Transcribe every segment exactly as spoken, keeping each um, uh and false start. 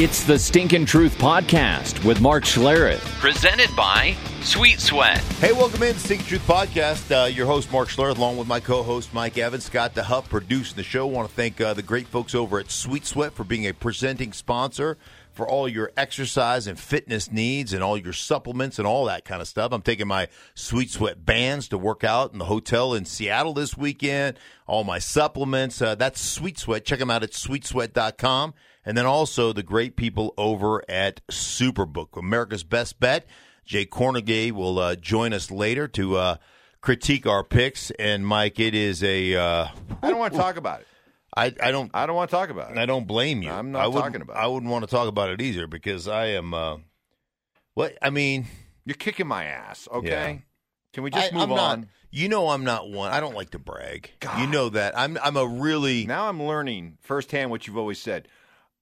It's the Stinkin' Truth Podcast with Mark Schlereth, presented by Sweet Sweat. Hey, welcome in to Stinkin' Truth Podcast. Uh, your host, Mark Schlereth, along with my co-host, Mike Evans. Scott DeHuff producing the show. I want to thank uh, the great folks over at Sweet Sweat for being a presenting sponsor for all your exercise and fitness needs and all your supplements and all that kind of stuff. I'm taking my Sweet Sweat bands to work out in the hotel in Seattle this weekend. All my supplements. Uh, that's Sweet Sweat. Check them out at sweet sweat dot com. And then also the great people over at Superbook, America's Best Bet. Jay Cornegay will uh, join us later to uh, critique our picks. And, Mike, it is a uh, – I don't want to talk about it. I, I don't. I don't want to talk about it. I don't blame you. I'm not talking about it. I wouldn't want to talk about it either because I am. Uh, what I mean, you're kicking my ass. Okay, yeah. Can we just I, move I'm on? Not, you know, I'm not one. I don't like to brag. God. You know that. I'm. I'm a really. Now I'm learning firsthand what you've always said.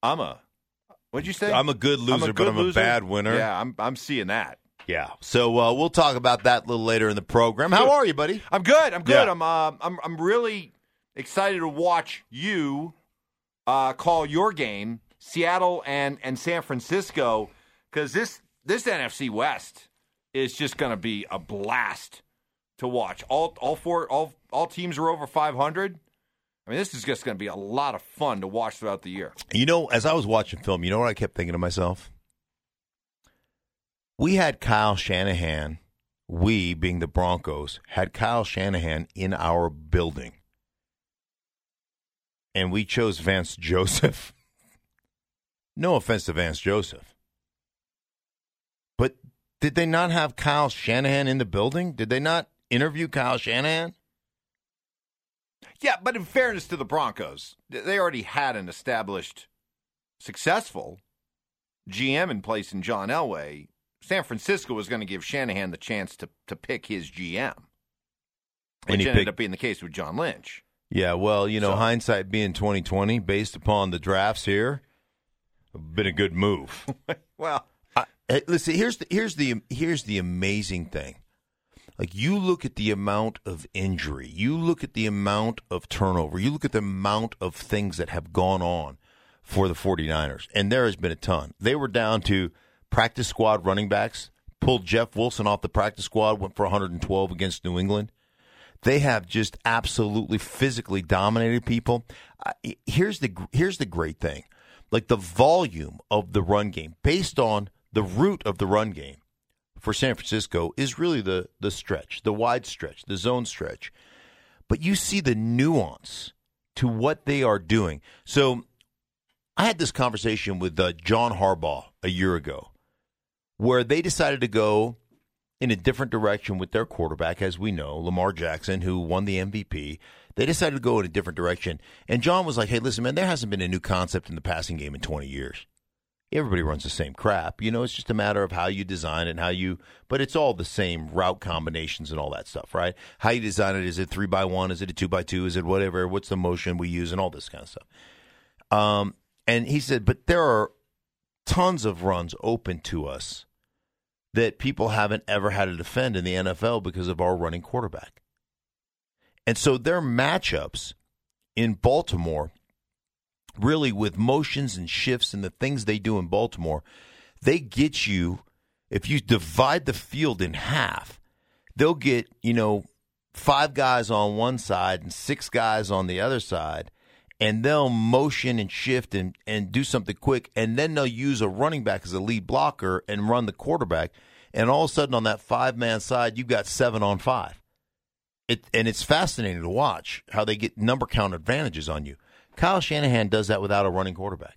I'm a. What'd you say? I'm a good loser, I'm a good but I'm loser. a bad winner. Yeah, I'm. I'm seeing that. Yeah, so uh, we'll talk about that a little later in the program. How are you, buddy? I'm good. I'm good. Yeah. I'm. Uh, I'm. I'm really. Excited to watch you uh, call your game, Seattle and, and San Francisco, because this, this N F C West is just going to be a blast to watch. All all four all all teams are over five hundred. I mean, this is just going to be a lot of fun to watch throughout the year. You know, as I was watching film, you know what I kept thinking to myself? We had Kyle Shanahan, we being the Broncos, had Kyle Shanahan in our building. And we chose Vance Joseph. No offense to Vance Joseph. But did they not have Kyle Shanahan in the building? Did they not interview Kyle Shanahan? Yeah, but in fairness to the Broncos, they already had an established, successful G M in place in John Elway. San Francisco was going to give Shanahan the chance to, to pick his G M, which ended picked- up being the case with John Lynch. Yeah, well, you know, so, hindsight being twenty twenty, based upon the drafts here, been a good move. Well, I, listen, here's the here's the here's the amazing thing. Like, you look at the amount of injury, you look at the amount of turnover, you look at the amount of things that have gone on for the 49ers, and there has been a ton. They were down to practice squad running backs, pulled Jeff Wilson off the practice squad, went for one hundred twelve against New England. They have just absolutely physically dominated people. Uh, here's the here's the great thing. Like, the volume of the run game, based on the root of the run game for San Francisco, is really the, the stretch, the wide stretch, the zone stretch. But you see the nuance to what they are doing. So I had this conversation with uh, John Harbaugh a year ago where they decided to go in a different direction with their quarterback, as we know, Lamar Jackson, who won the M V P. They decided to go in a different direction. And John was like, hey, listen, man, there hasn't been a new concept in the passing game in twenty years. Everybody runs the same crap. You know, it's just a matter of how you design it and how you – but it's all the same route combinations and all that stuff, right? How you design it. Is it three by one? Is it a two by two? Is it whatever? What's the motion we use and all this kind of stuff? Um, and he said, but there are tons of runs open to us that people haven't ever had to defend in the N F L because of our running quarterback. And so their matchups in Baltimore, really with motions and shifts and the things they do in Baltimore, they get you, if you divide the field in half, they'll get, you know, five guys on one side and six guys on the other side, and they'll motion and shift and, and do something quick, and then they'll use a running back as a lead blocker and run the quarterback. And all of a sudden on that five-man side, you've got seven on five. It, and it's fascinating to watch how they get number count advantages on you. Kyle Shanahan does that without a running quarterback,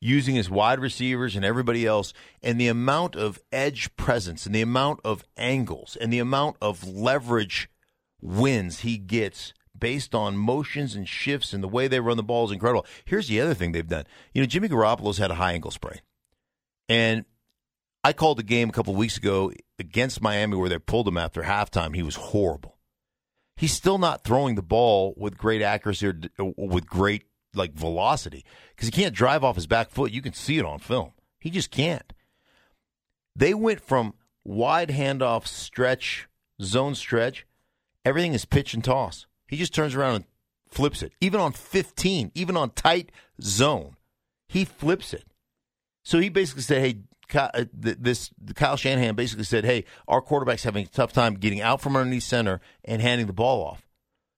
using his wide receivers and everybody else, and the amount of edge presence and the amount of angles and the amount of leverage wins he gets based on motions and shifts and the way they run the ball is incredible. Here's the other thing they've done. You know, Jimmy Garoppolo's had a high ankle sprain. And I called a game a couple of weeks ago against Miami where they pulled him after halftime. He was horrible. He's still not throwing the ball with great accuracy or, or with great, like, velocity because he can't drive off his back foot. You can see it on film. He just can't. They went from wide handoff stretch, zone stretch, everything is pitch and toss. He just turns around and flips it. Even on fifteen, even on tight zone, he flips it. So he basically said, hey, this Kyle Shanahan basically said, hey, our quarterback's having a tough time getting out from underneath center and handing the ball off.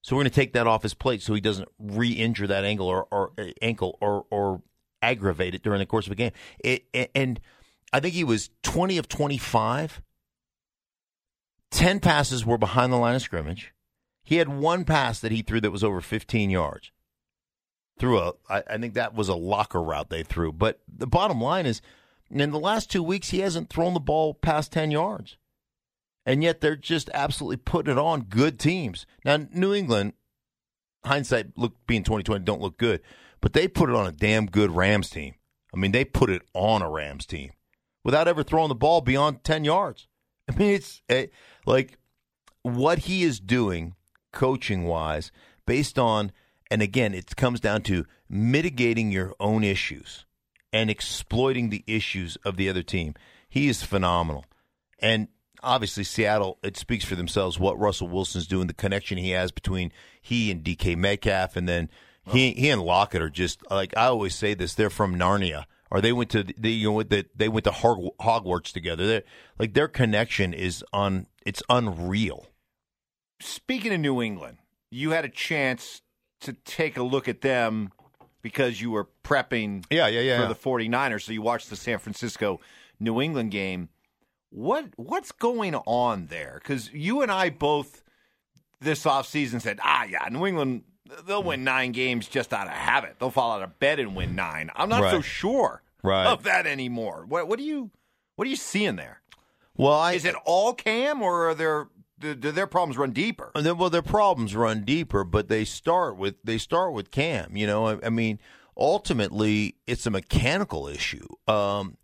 So we're going to take that off his plate so he doesn't re-injure that ankle or, or uh, ankle or or aggravate it during the course of a game. It, it, and I think he was twenty of twenty-five. ten passes were behind the line of scrimmage. He had one pass that he threw that was over fifteen yards. Threw a, I, I think that was a locker route they threw. But the bottom line is, in the last two weeks, he hasn't thrown the ball past ten yards. And yet they're just absolutely putting it on good teams. Now, New England, hindsight look, being twenty twenty, don't look good. But they put it on a damn good Rams team. I mean, they put it on a Rams team without ever throwing the ball beyond ten yards. I mean, it's it, like what he is doing coaching-wise based on, and again, it comes down to mitigating your own issues and exploiting the issues of the other team. He is phenomenal. And obviously, Seattle, it speaks for themselves what Russell Wilson's doing, the connection he has between he and D K Metcalf, and then he he and Lockett are just, like I always say this, they're from Narnia, or they went to they, you know the, they went to Hogwarts together. They're, like their connection is on, it's unreal. Speaking of New England, you had a chance to take a look at them because you were prepping yeah, yeah, yeah, for yeah. the 49ers, so you watched the San Francisco New England game. What what's going on there? Because you and I both this offseason said, ah, yeah, New England, they'll win nine games just out of habit. They'll fall out of bed and win nine. I'm not right. so sure right. of that anymore. What what do you what are you seeing there? Well, I, is it all Cam, or are there do, do their problems run deeper? Well, their problems run deeper, but they start with they start with Cam. You know, I, I mean, ultimately, it's a mechanical issue. Um,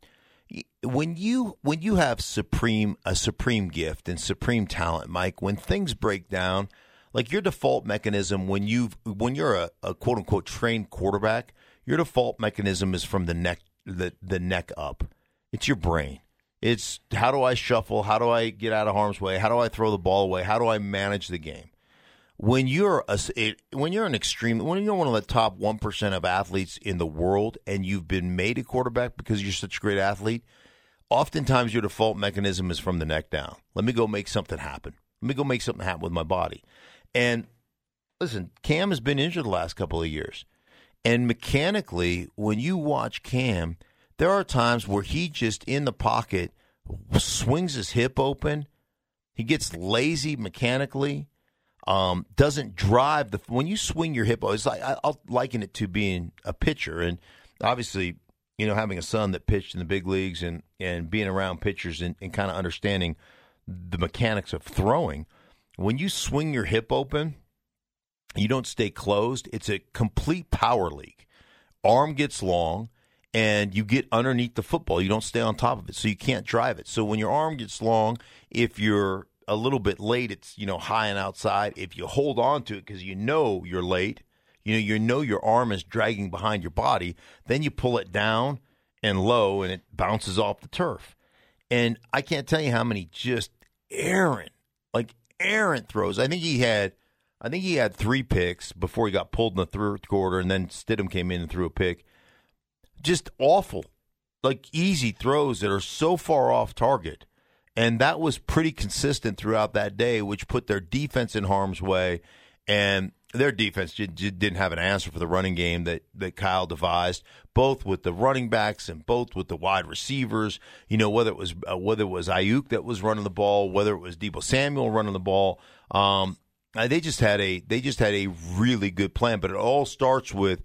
When you when you have supreme a supreme gift and supreme talent, Mike, when things break down, like your default mechanism when you've when you're a, a quote unquote trained quarterback, your default mechanism is from the neck the, the neck up. It's your brain. It's how do I shuffle? How do I get out of harm's way? How do I throw the ball away? How do I manage the game? When you're a it, when you're an extreme when you're one of the top one percent of athletes in the world, and you've been made a quarterback because you're such a great athlete, oftentimes your default mechanism is from the neck down. Let me go make something happen. Let me go make something happen with my body. And listen, Cam has been injured the last couple of years, and mechanically, when you watch Cam, there are times where he just in the pocket swings his hip open. He gets lazy mechanically. Um, doesn't drive the when you swing your hip. It's like I, I'll liken it to being a pitcher, and obviously, you know, having a son that pitched in the big leagues and, and being around pitchers and, and kind of understanding the mechanics of throwing. When you swing your hip open, you don't stay closed. It's a complete power league. Arm gets long, and you get underneath the football. You don't stay on top of it, so you can't drive it. So when your arm gets long, if you're a little bit late, it's, you know, high and outside. If you hold on to it because you know you're late, you know you know your arm is dragging behind your body, then you pull it down and low, and it bounces off the turf. And I can't tell you how many just errant, like errant throws. I think he had, I think he had three picks before he got pulled in the third quarter, and then Stidham came in and threw a pick. Just awful, like easy throws that are so far off target. And that was pretty consistent throughout that day, which put their defense in harm's way. And their defense j- j- didn't have an answer for the running game that, that Kyle devised, both with the running backs and both with the wide receivers. You know, whether it was uh, whether it was Ayuk that was running the ball, whether it was Deebo Samuel running the ball, um, they just had a they just had a really good plan. But it all starts with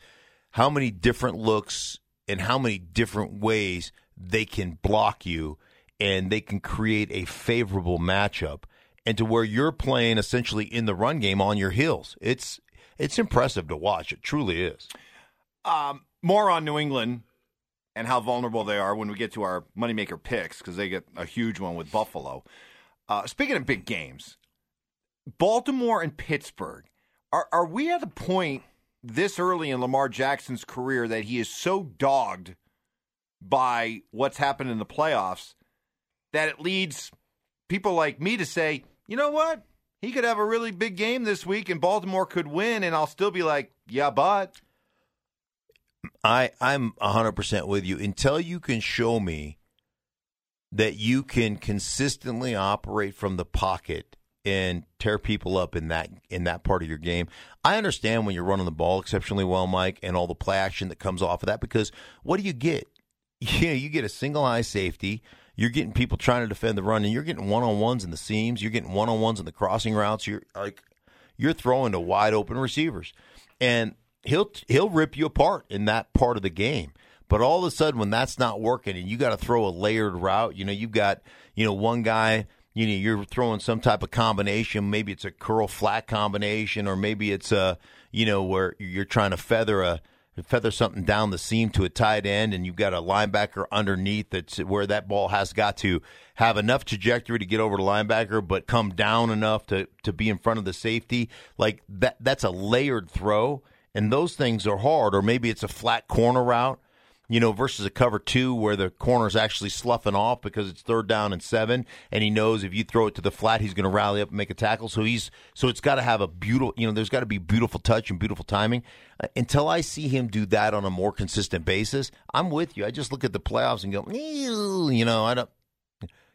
how many different looks and how many different ways they can block you, and they can create a favorable matchup, and to where you're playing essentially in the run game on your heels. It's it's impressive to watch. It truly is. Um, more on New England and how vulnerable they are when we get to our moneymaker picks, because they get a huge one with Buffalo. Uh, speaking of big games, Baltimore and Pittsburgh. Are, are we at a point this early in Lamar Jackson's career that he is so dogged by what's happened in the playoffs that it leads people like me to say, you know what? He could have a really big game this week, and Baltimore could win, and I'll still be like, yeah, but. I, I'm one hundred percent with you. Until you can show me that you can consistently operate from the pocket and tear people up in that in that part of your game. I understand when you're running the ball exceptionally well, Mike, and all the play action that comes off of that, because what do you get? You know, you get a single high safety. You're getting people trying to defend the run, and you're getting one-on-ones in the seams. You're getting one-on-ones in the crossing routes. You're like you're throwing to wide-open receivers. And he'll he'll rip you apart in that part of the game. But all of a sudden, when that's not working and you got to throw a layered route, you know, you've got, you know, one guy, you know, you're throwing some type of combination. Maybe it's a curl flat combination, or maybe it's a, you know, where you're trying to feather a feather something down the seam to a tight end, and you've got a linebacker underneath that's where that ball has got to have enough trajectory to get over the linebacker, but come down enough to, to be in front of the safety. Like that, that's a layered throw, and those things are hard. Or maybe it's a flat corner route, you know, versus a cover two where the corner's actually sloughing off because it's third down and seven, and he knows if you throw it to the flat, he's going to rally up and make a tackle. So he's so it's got to have a beautiful, you know, there's got to be beautiful touch and beautiful timing. Until I see him do that on a more consistent basis, I'm with you. I just look at the playoffs and go, you know, I don't.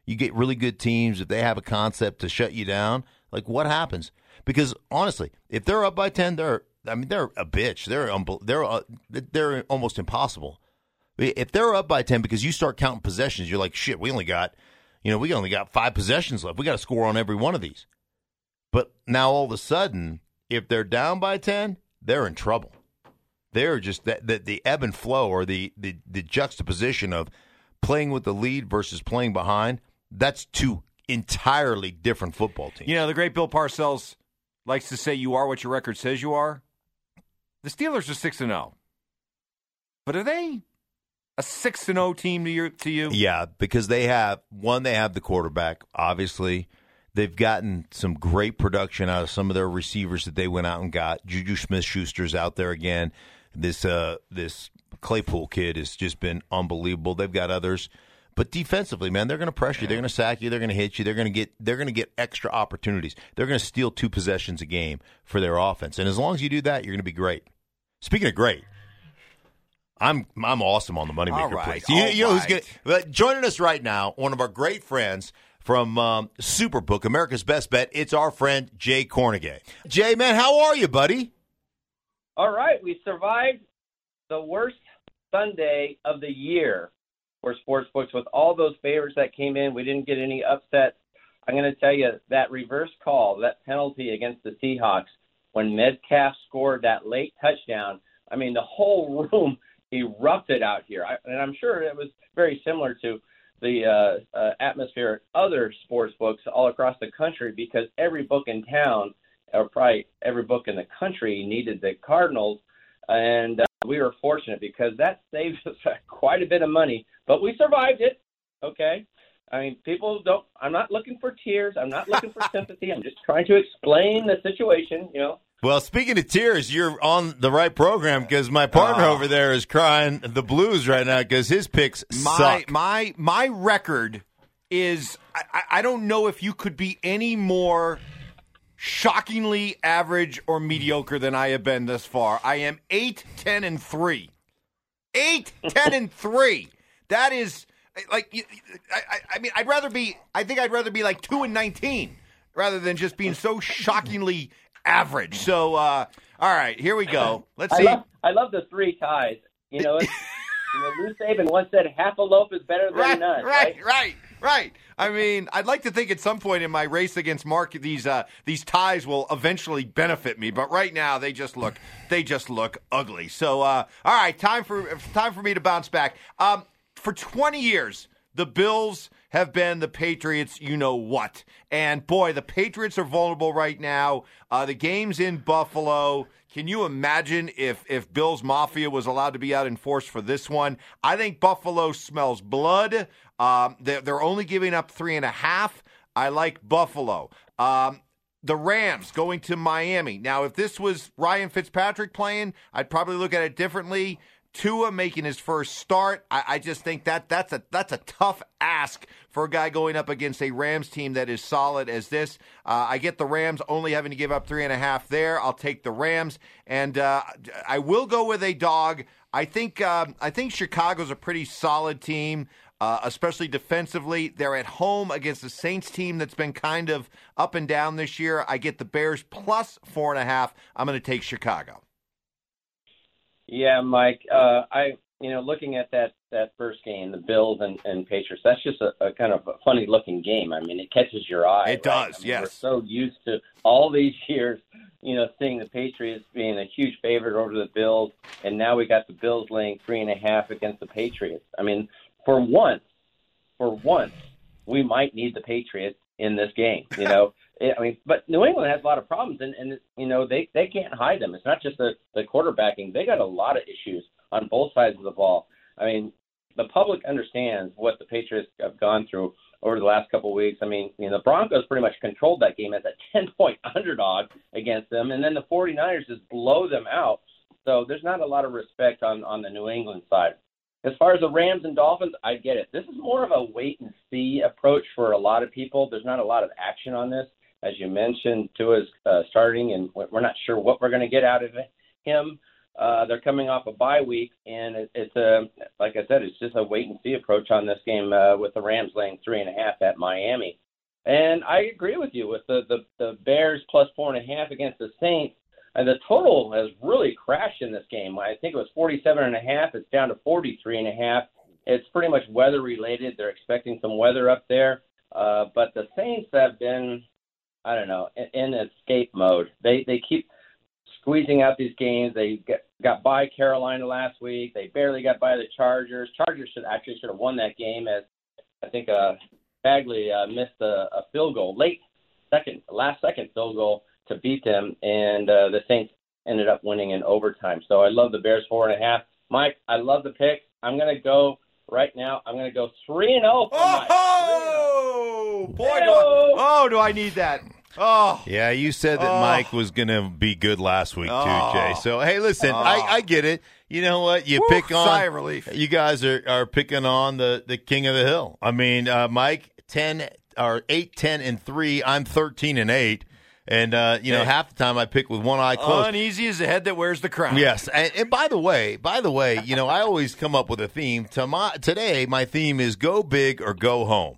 You get really good teams, if they have a concept to shut you down, like what happens? Because honestly, if they're up by ten, they're I mean they're a bitch. They're they're uh, they're almost impossible. If they're up by ten, because you start counting possessions, you're like, shit, we only got, you know, we only got five possessions left. We got to score on every one of these. But now all of a sudden, if they're down by ten, they're in trouble. They're just that the, the ebb and flow, or the, the, the juxtaposition of playing with the lead versus playing behind. That's two entirely different football teams. You know, the great Bill Parcells likes to say, "You are what your record says you are." The Steelers are six and zero, but are they a six and oh team to you, to you? Yeah, because they have, one, they have the quarterback, obviously. They've gotten some great production out of some of their receivers that they went out and got. Juju Smith-Schuster's out there again. This uh, this Claypool kid has just been unbelievable. They've got others. But defensively, man, they're going to pressure you. They're going to sack you. They're going to hit you. They're going to get they're going to get extra opportunities. They're going to steal two possessions a game for their offense. And as long as you do that, you're going to be great. Speaking of great, I'm I'm awesome on the Moneymaker right, place. You, you know who's right. Gonna, uh, joining us right now, one of our great friends from um, Superbook, America's Best Bet. It's our friend Jay Cornegay. Jay, man, how are you, buddy? All right, we survived the worst Sunday of the year for sportsbooks with all those favorites that came in. We didn't get any upsets. I'm going to tell you that reverse call, that penalty against the Seahawks when Metcalf scored that late touchdown. I mean, the whole room erupted out here, I, and I'm sure it was very similar to the uh, uh, atmosphere at other sports books all across the country, because every book in town, or probably every book in the country, needed the Cardinals, and uh, we were fortunate because that saved us quite a bit of money, but we survived it, okay? I mean, people don't – I'm not looking for tears. I'm not looking for sympathy. I'm just trying to explain the situation, you know. Well, speaking of tears, you're on the right program, because my partner oh. over there is crying the blues right now because his picks my, suck. My my record is I, I don't know if you could be any more shockingly average or mediocre than I have been thus far. I am eight, ten, and three. eight, ten, and three. That is like I, I, I mean I'd rather be I think I'd rather be like two and nineteen rather than just being so shockingly average. So, uh, all right, here we go. Let's see. I love, I love the three ties. You know, it's, you know, Lou Saban once said half a loaf is better than right, none. Right, right, right, right. I mean, I'd like to think at some point in my race against Mark, these uh, these ties will eventually benefit me. But right now, they just look they just look ugly. So, uh, all right, time for time for me to bounce back. Um, for twenty years, the Bills have been the Patriots, you know what. And boy, the Patriots are vulnerable right now. Uh, the game's in Buffalo. Can you imagine if if Bills Mafia was allowed to be out in force for this one? I think Buffalo smells blood. Um, they're, they're only giving up three and a half. I like Buffalo. Um, the Rams going to Miami. Now, if this was Ryan Fitzpatrick playing, I'd probably look at it differently. Tua making his first start. I, I just think that that's a that's a tough ask for a guy going up against a Rams team that is solid as this. Uh, I get the Rams only having to give up three and a half there. I'll take the Rams. And uh, I will go with a dog. I think uh, I think Chicago's a pretty solid team, uh, especially defensively. They're at home against the Saints team that's been kind of up and down this year. I get the Bears plus four and a half. I'm going to take Chicago. Yeah, Mike. Uh, I you know looking at that that first game, the Bills and, and Patriots. That's just a, a kind of a funny looking game. I mean, it catches your eye. It right? does. I mean, yes. We're so used to all these years. You know, seeing the Patriots being a huge favorite over the Bills, and now we got the Bills laying three and a half against the Patriots. I mean, for once, for once, we might need the Patriots in this game, you know. I mean, but New England has a lot of problems, and, and you know, they, they can't hide them. It's not just the, the quarterbacking. They got a lot of issues on both sides of the ball. I mean, the public understands what the Patriots have gone through over the last couple of weeks. I mean, you know, the Broncos pretty much controlled that game as a ten-point underdog against them, and then the 49ers just blow them out. So there's not a lot of respect on, on the New England side. As far as the Rams and Dolphins, I get it. This is more of a wait-and-see approach for a lot of people. There's not a lot of action on this. As you mentioned, Tua's uh, starting, and we're not sure what we're going to get out of him. Uh, they're coming off a bye week, and it, it's a, like I said, it's just a wait-and-see approach on this game uh, with the Rams laying three and a half at Miami. And I agree with you with the, the, the Bears plus four and a half against the Saints. And the total has really crashed in this game. I think it was forty-seven and a half. It's down to forty-three and a half. It's pretty much weather-related. They're expecting some weather up there. Uh, but the Saints have been, I don't know, in, in escape mode. They they keep squeezing out these games. They got, got by Carolina last week. They barely got by the Chargers. Chargers should actually should have won that game, as I think uh, Bagley uh, missed a, a field goal, late second, last second field goal to beat them, and uh, the Saints ended up winning in overtime. So I love the Bears four and a half. Mike, I love the pick. I'm going to go right now. I'm going to go three and oh for Mike. Oh, boy, do I, oh, do I need that. Oh, yeah, you said that oh. Mike was going to be good last week, too, oh. Jay. So, hey, listen, oh. I, I get it. You know what? You Woo, pick on. Sigh of relief. You guys are, are picking on the, the king of the hill. I mean, uh, Mike, ten or eight, ten, and three. I'm thirteen and eight. And, uh, you know, yeah. half the time I pick with one eye closed. Uneasy is the head that wears the crown. Yes. And, and by the way, by the way, you know, I always come up with a theme. To my, today, my theme is go big or go home.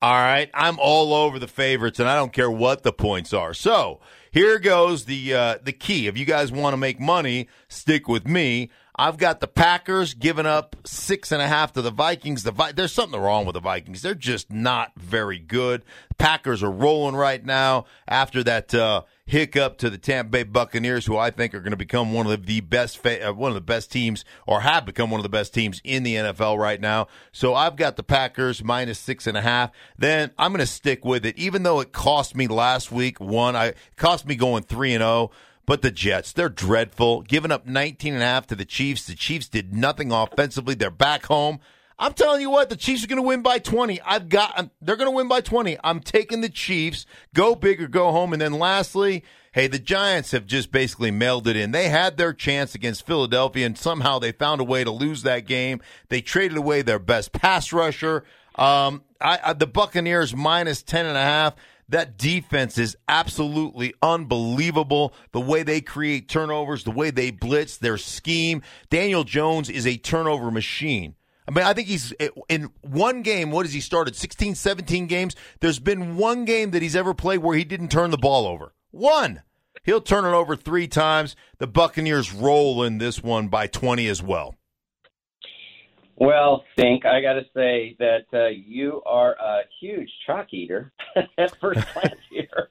All right? I'm all over the favorites, and I don't care what the points are. So here goes the uh, the key. If you guys want to make money, stick with me. I've got the Packers giving up six and a half to the Vikings. The Vi- There's something wrong with the Vikings. They're just not very good. Packers are rolling right now after that uh, hiccup to the Tampa Bay Buccaneers, who I think are going to become one of the best, fa- uh, one of the best teams, or have become one of the best teams in the N F L right now. So I've got the Packers minus six and a half. Then I'm going to stick with it, even though it cost me last week. One, I it cost me going three and oh. But the Jets, they're dreadful. Giving up nineteen and a half to the Chiefs. The Chiefs did nothing offensively. They're back home. I'm telling you what, the Chiefs are going to win by twenty. I've got, I'm, they're going to win by twenty. I'm taking the Chiefs. Go big or go home. And then lastly, hey, the Giants have just basically mailed it in. They had their chance against Philadelphia, and somehow they found a way to lose that game. They traded away their best pass rusher. Um, I, I, the Buccaneers minus ten and a half. That defense is absolutely unbelievable. The way they create turnovers, the way they blitz, their scheme. Daniel Jones is a turnover machine. I mean, I think he's in one game, what has he started? sixteen, seventeen games. There's been one game that he's ever played where he didn't turn the ball over. One. He'll turn it over three times. The Buccaneers roll in this one by twenty as well. Well, Stink, I got to say that uh, you are a huge chalk eater at first glance here.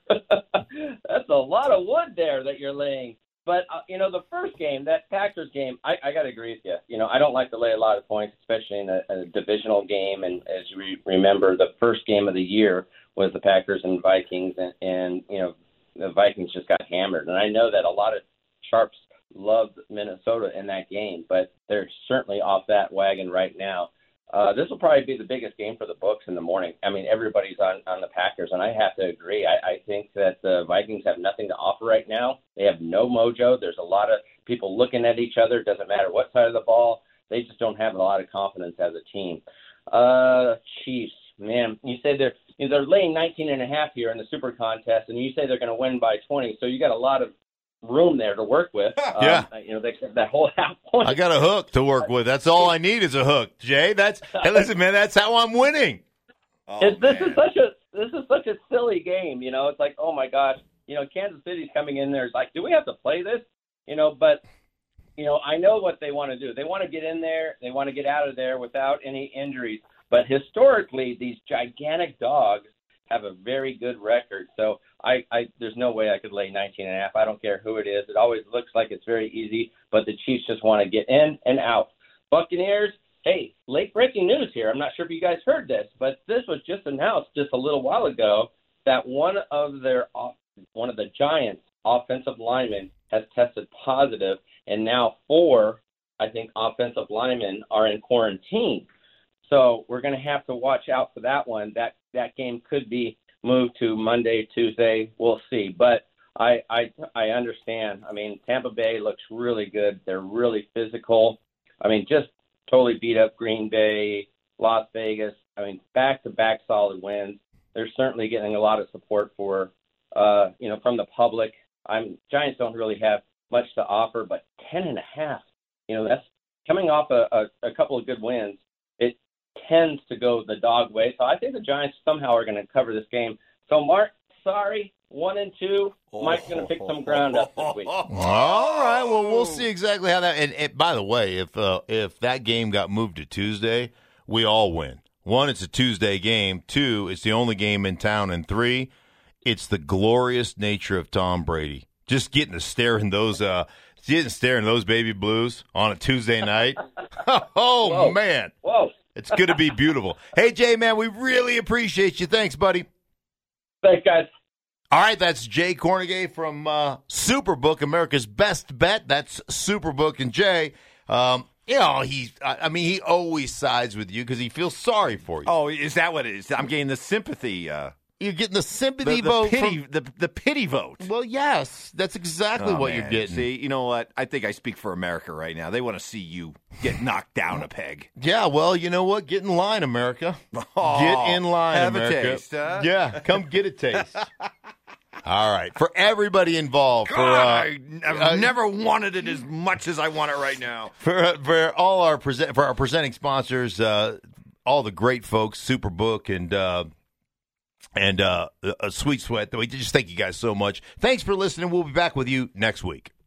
That's a lot of wood there that you're laying. But, uh, you know, the first game, that Packers game, I, I got to agree with you. You know, I don't like to lay a lot of points, especially in a, a divisional game. And as you re- remember, the first game of the year was the Packers and Vikings. And, and, you know, the Vikings just got hammered. And I know that a lot of sharps loved Minnesota in that game, but they're certainly off that wagon right now. Uh, this will probably be the biggest game for the books in the morning. I mean, everybody's on, on the Packers, and I have to agree. I, I think that the Vikings have nothing to offer right now. They have no mojo. There's a lot of people looking at each other. It doesn't matter what side of the ball. They just don't have a lot of confidence as a team. Uh, Chiefs, man, you say they're you know, they're laying nineteen and a half here in the Super Contest, and you say they're going to win by twenty, so you got a lot of room there to work with. Yeah. Um, you know, they, that whole half point. I got a hook to work with. That's all I need is a hook, Jay. That's hey, listen, man, that's how I'm winning. Oh, it, this man. is such a this is such a silly game, you know. It's like, oh my gosh, you know, Kansas City's coming in there. It's like, do we have to play this? You know, but you know, I know what they want to do. They want to get in there. They want to get out of there without any injuries. But historically, these gigantic dogs have a very good record. So I, I there's no way I could lay nineteen and a half. I don't care who it is. It always looks like it's very easy, but the Chiefs just want to get in and out. Buccaneers, hey, late breaking news here. I'm not sure if you guys heard this, but this was just announced just a little while ago that one of their one of the Giants' offensive linemen has tested positive, and now four, I think, offensive linemen are in quarantine. So we're going to have to watch out for that one. That that game could be moved to Monday, Tuesday. We'll see. But I, I I understand. I mean, Tampa Bay looks really good. They're really physical. I mean, just totally beat up Green Bay, Las Vegas. I mean, back-to-back solid wins. They're certainly getting a lot of support for, uh, you know, from the public. I'm Giants don't really have much to offer, but ten and a half. You know, that's coming off a, a, a couple of good wins. Tends to go the dog way, so I think the Giants somehow are going to cover this game. So, Mark, sorry, one and two. Oh, Mike's going to pick some ground up this week. All right. Well, we'll see exactly how that. And, and by the way, if uh, if that game got moved to Tuesday, we all win. One, it's a Tuesday game. Two, it's the only game in town. And three, it's the glorious nature of Tom Brady. Just getting to stare in those, uh, getting staring those baby blues on a Tuesday night. Oh whoa. Man! Whoa. It's going to be beautiful. Hey, Jay, man, we really appreciate you. Thanks, buddy. Thanks, guys. All right, that's Jay Cornegay from uh, Superbook, America's Best Bet. That's Superbook. And Jay, um, you know, he, I mean, he always sides with you because he feels sorry for you. Oh, is that what it is? I'm getting the sympathy. Uh, you're getting the sympathy the, the vote. Pity, from, the, the pity vote. Well, yes, that's exactly oh, what man. you're getting. See, you know what? I think I speak for America right now. They want to see you get knocked down a peg. Yeah, well, you know what? Get in line, America. Oh, get in line, have America. Have a taste, huh? Yeah, come get a taste. All right. For everybody involved. God, for, uh, I've uh, never wanted it as much as I want it right now. For uh, for all our present for our presenting sponsors, uh, all the great folks, Superbook and uh, and uh, uh, Sweet Sweat. We just thank you guys so much. Thanks for listening. We'll be back with you next week.